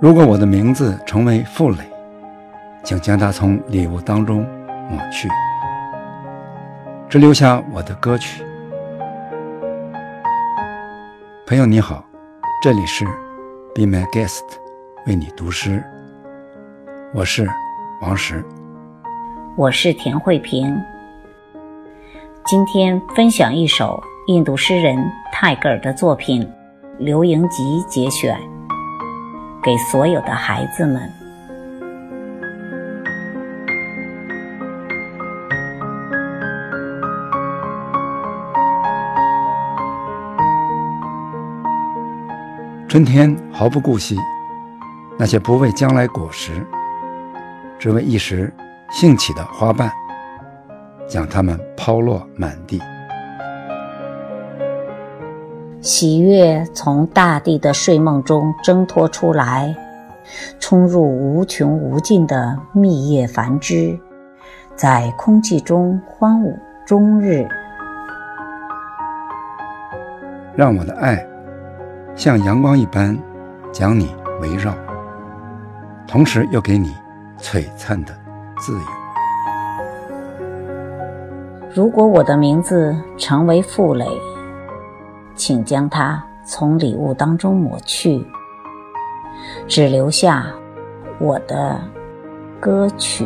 如果我的名字成为负累，请将它从礼物当中抹去，只留下我的歌曲。朋友你好，这里是 Be My Guest 为你读诗，我是王石，我是田慧萍。今天分享一首印度诗人泰戈尔的作品《流萤集》节选，给所有的孩子们。春天毫不顾惜那些不为将来果实，只为一时兴起的花瓣，将它们抛落满地。喜悦从大地的睡梦中挣脱出来，冲入无穷无尽的密叶繁枝，在空气中欢舞终日。让我的爱像阳光一般将你围绕，同时又给你璀璨的自由。如果我的名字成为负累，请将它从礼物当中抹去，只留下我的歌曲。